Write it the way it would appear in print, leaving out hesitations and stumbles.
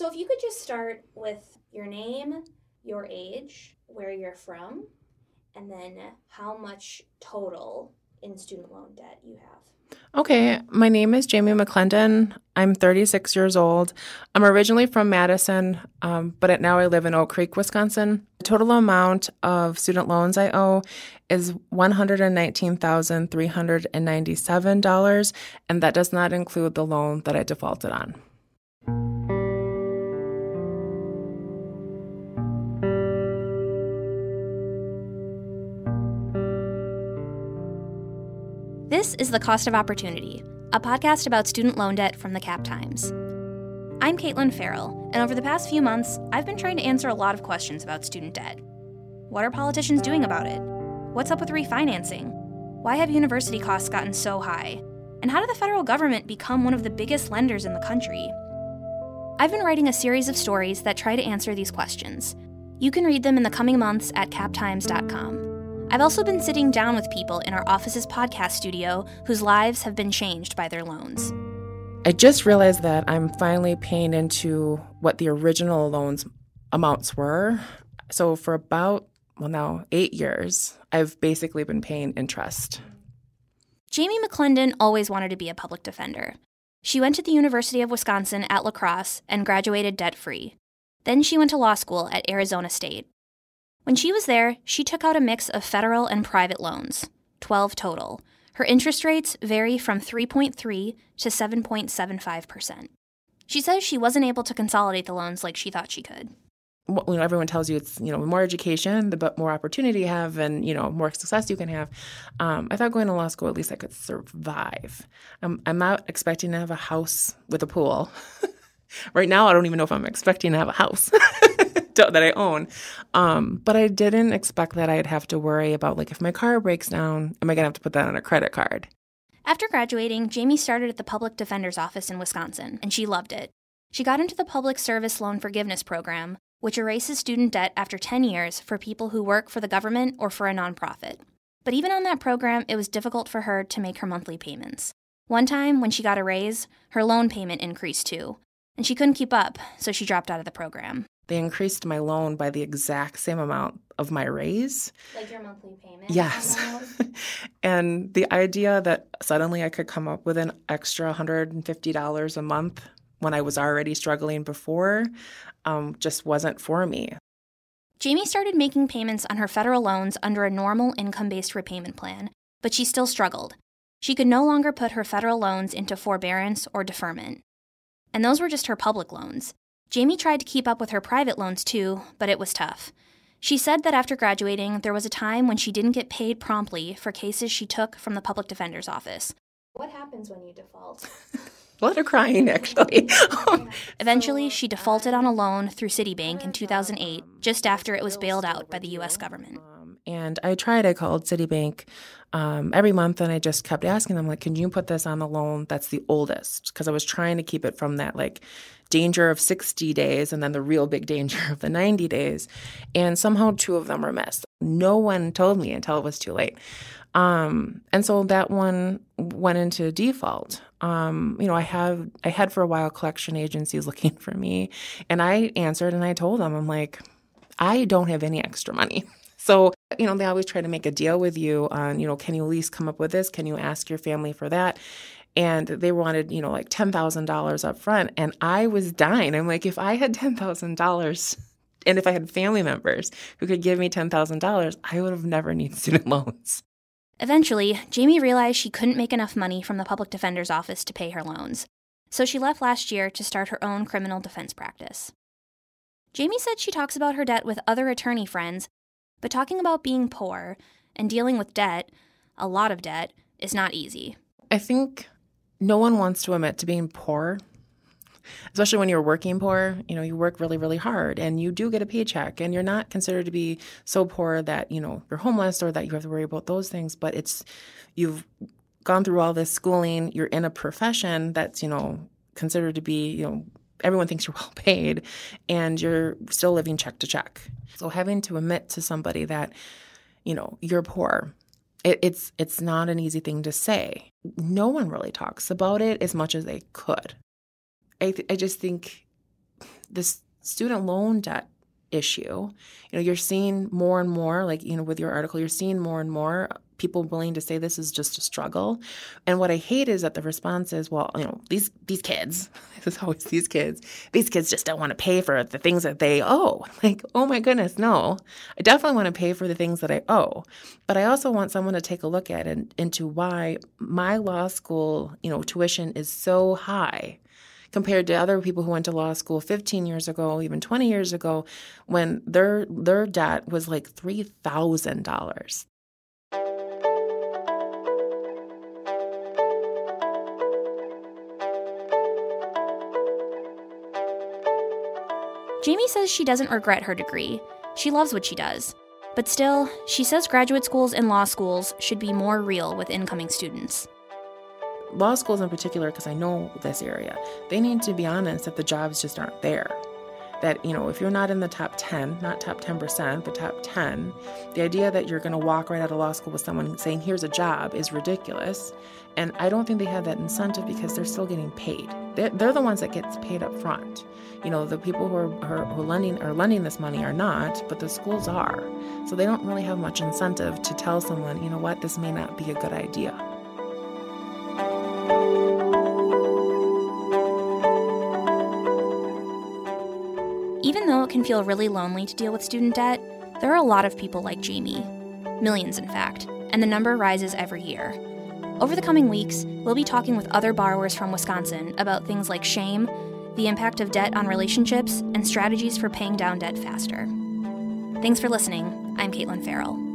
So if you could just start with your name, your age, where you're from, and then how much total in student loan debt you have. Okay, my name is Jamie McClendon. I'm 36 years old. I'm originally from Madison, but now I live in Oak Creek, Wisconsin. The total amount of student loans I owe is $119,397, and that does not include the loan that I defaulted on. This is The Cost of Opportunity, a podcast about student loan debt from the Cap Times. I'm Caitlin Farrell, and over the past few months, I've been trying to answer a lot of questions about student debt. What are politicians doing about it? What's up with refinancing? Why have university costs gotten so high? And how did the federal government become one of the biggest lenders in the country? I've been writing a series of stories that try to answer these questions. You can read them in the coming months at captimes.com. I've also been sitting down with people in our office's podcast studio whose lives have been changed by their loans. I just realized that I'm finally paying into what the original loans amounts were. So for about, now 8 years, I've basically been paying interest. Jamie McClendon always wanted to be a public defender. She went to the University of Wisconsin at La Crosse and graduated debt-free. Then she went to law school at Arizona State. When she was there, she took out a mix of federal and private loans, 12 total. Her interest rates vary from 3.3% to 7.75%. She says she wasn't able to consolidate the loans like she thought she could. Everyone tells you it's, the more education, the more opportunity you have and, more success you can have. I thought going to law school, at least I could survive. I'm not expecting to have a house with a pool. Right now, I don't even know if I'm expecting to have a house that I own. But I didn't expect that I'd have to worry about, if my car breaks down, am I going to have to put that on a credit card? After graduating, Jamie started at the Public Defender's Office in Wisconsin, and she loved it. She got into the Public Service Loan Forgiveness Program, which erases student debt after 10 years for people who work for the government or for a nonprofit. But even on that program, it was difficult for her to make her monthly payments. One time, when she got a raise, her loan payment increased too, and she couldn't keep up, so she dropped out of the program. They increased my loan by the exact same amount of my raise. Like your monthly payment? Yes. And the idea that suddenly I could come up with an extra $150 a month when I was already struggling before just wasn't for me. Jamie started making payments on her federal loans under a normal income-based repayment plan, but she still struggled. She could no longer put her federal loans into forbearance or deferment. And those were just her public loans. Jamie tried to keep up with her private loans too, but it was tough. She said that after graduating, there was a time when she didn't get paid promptly for cases she took from the public defender's office. What happens when you default? A lot of crying, actually. Eventually, she defaulted on a loan through Citibank in 2008, just after it was bailed out by the U.S. government. And I called Citibank every month, and I just kept asking them, can you put this on the loan that's the oldest? Because I was trying to keep it from that, danger of 60 days and then the real big danger of the 90 days. And somehow two of them were missed. No one told me until it was too late. And so that one went into default. I had for a while collection agencies looking for me, and I answered and I told them, I don't have any extra money. So, they always try to make a deal with you on, can you at least come up with this? Can you ask your family for that? And they wanted, $10,000 up front. And I was dying. I'm like, if I had $10,000 and if I had family members who could give me $10,000, I would have never needed student loans. Eventually, Jamie realized she couldn't make enough money from the public defender's office to pay her loans. So she left last year to start her own criminal defense practice. Jamie said she talks about her debt with other attorney friends, but talking about being poor and dealing with debt, a lot of debt, is not easy. I think no one wants to admit to being poor, especially when you're working poor. You work really, really hard and you do get a paycheck and you're not considered to be so poor that, you're homeless or that you have to worry about those things. But you've gone through all this schooling. You're in a profession that's, considered to be, everyone thinks you're well paid and you're still living check to check. So having to admit to somebody that, you're poor, it's not an easy thing to say. No one really talks about it as much as they could. I just think this student loan debt issue, you're seeing more and more, with your article, you're seeing more and more people willing to say this is just a struggle. And what I hate is that the response is, well, these kids, this is always these kids just don't want to pay for the things that they owe. Oh my goodness, no, I definitely want to pay for the things that I owe. But I also want someone to take a look at and into why my law school, tuition is so high compared to other people who went to law school 15 years ago, even 20 years ago, when their debt was like $3,000. Jamie says she doesn't regret her degree. She loves what she does. But still, she says graduate schools and law schools should be more real with incoming students. Law schools in particular, because I know this area, they need to be honest that the jobs just aren't there. That, if you're not in the top 10, not top 10%, the top 10, the idea that you're going to walk right out of law school with someone saying, here's a job, is ridiculous. And I don't think they have that incentive because they're still getting paid. They're the ones that gets paid up front. The people who are lending this money are not, but the schools are. So they don't really have much incentive to tell someone, what, this may not be a good idea. Even though it can feel really lonely to deal with student debt, there are a lot of people like Jamie. Millions, in fact, and the number rises every year. Over the coming weeks, we'll be talking with other borrowers from Wisconsin about things like shame, the impact of debt on relationships, and strategies for paying down debt faster. Thanks for listening. I'm Caitlin Farrell.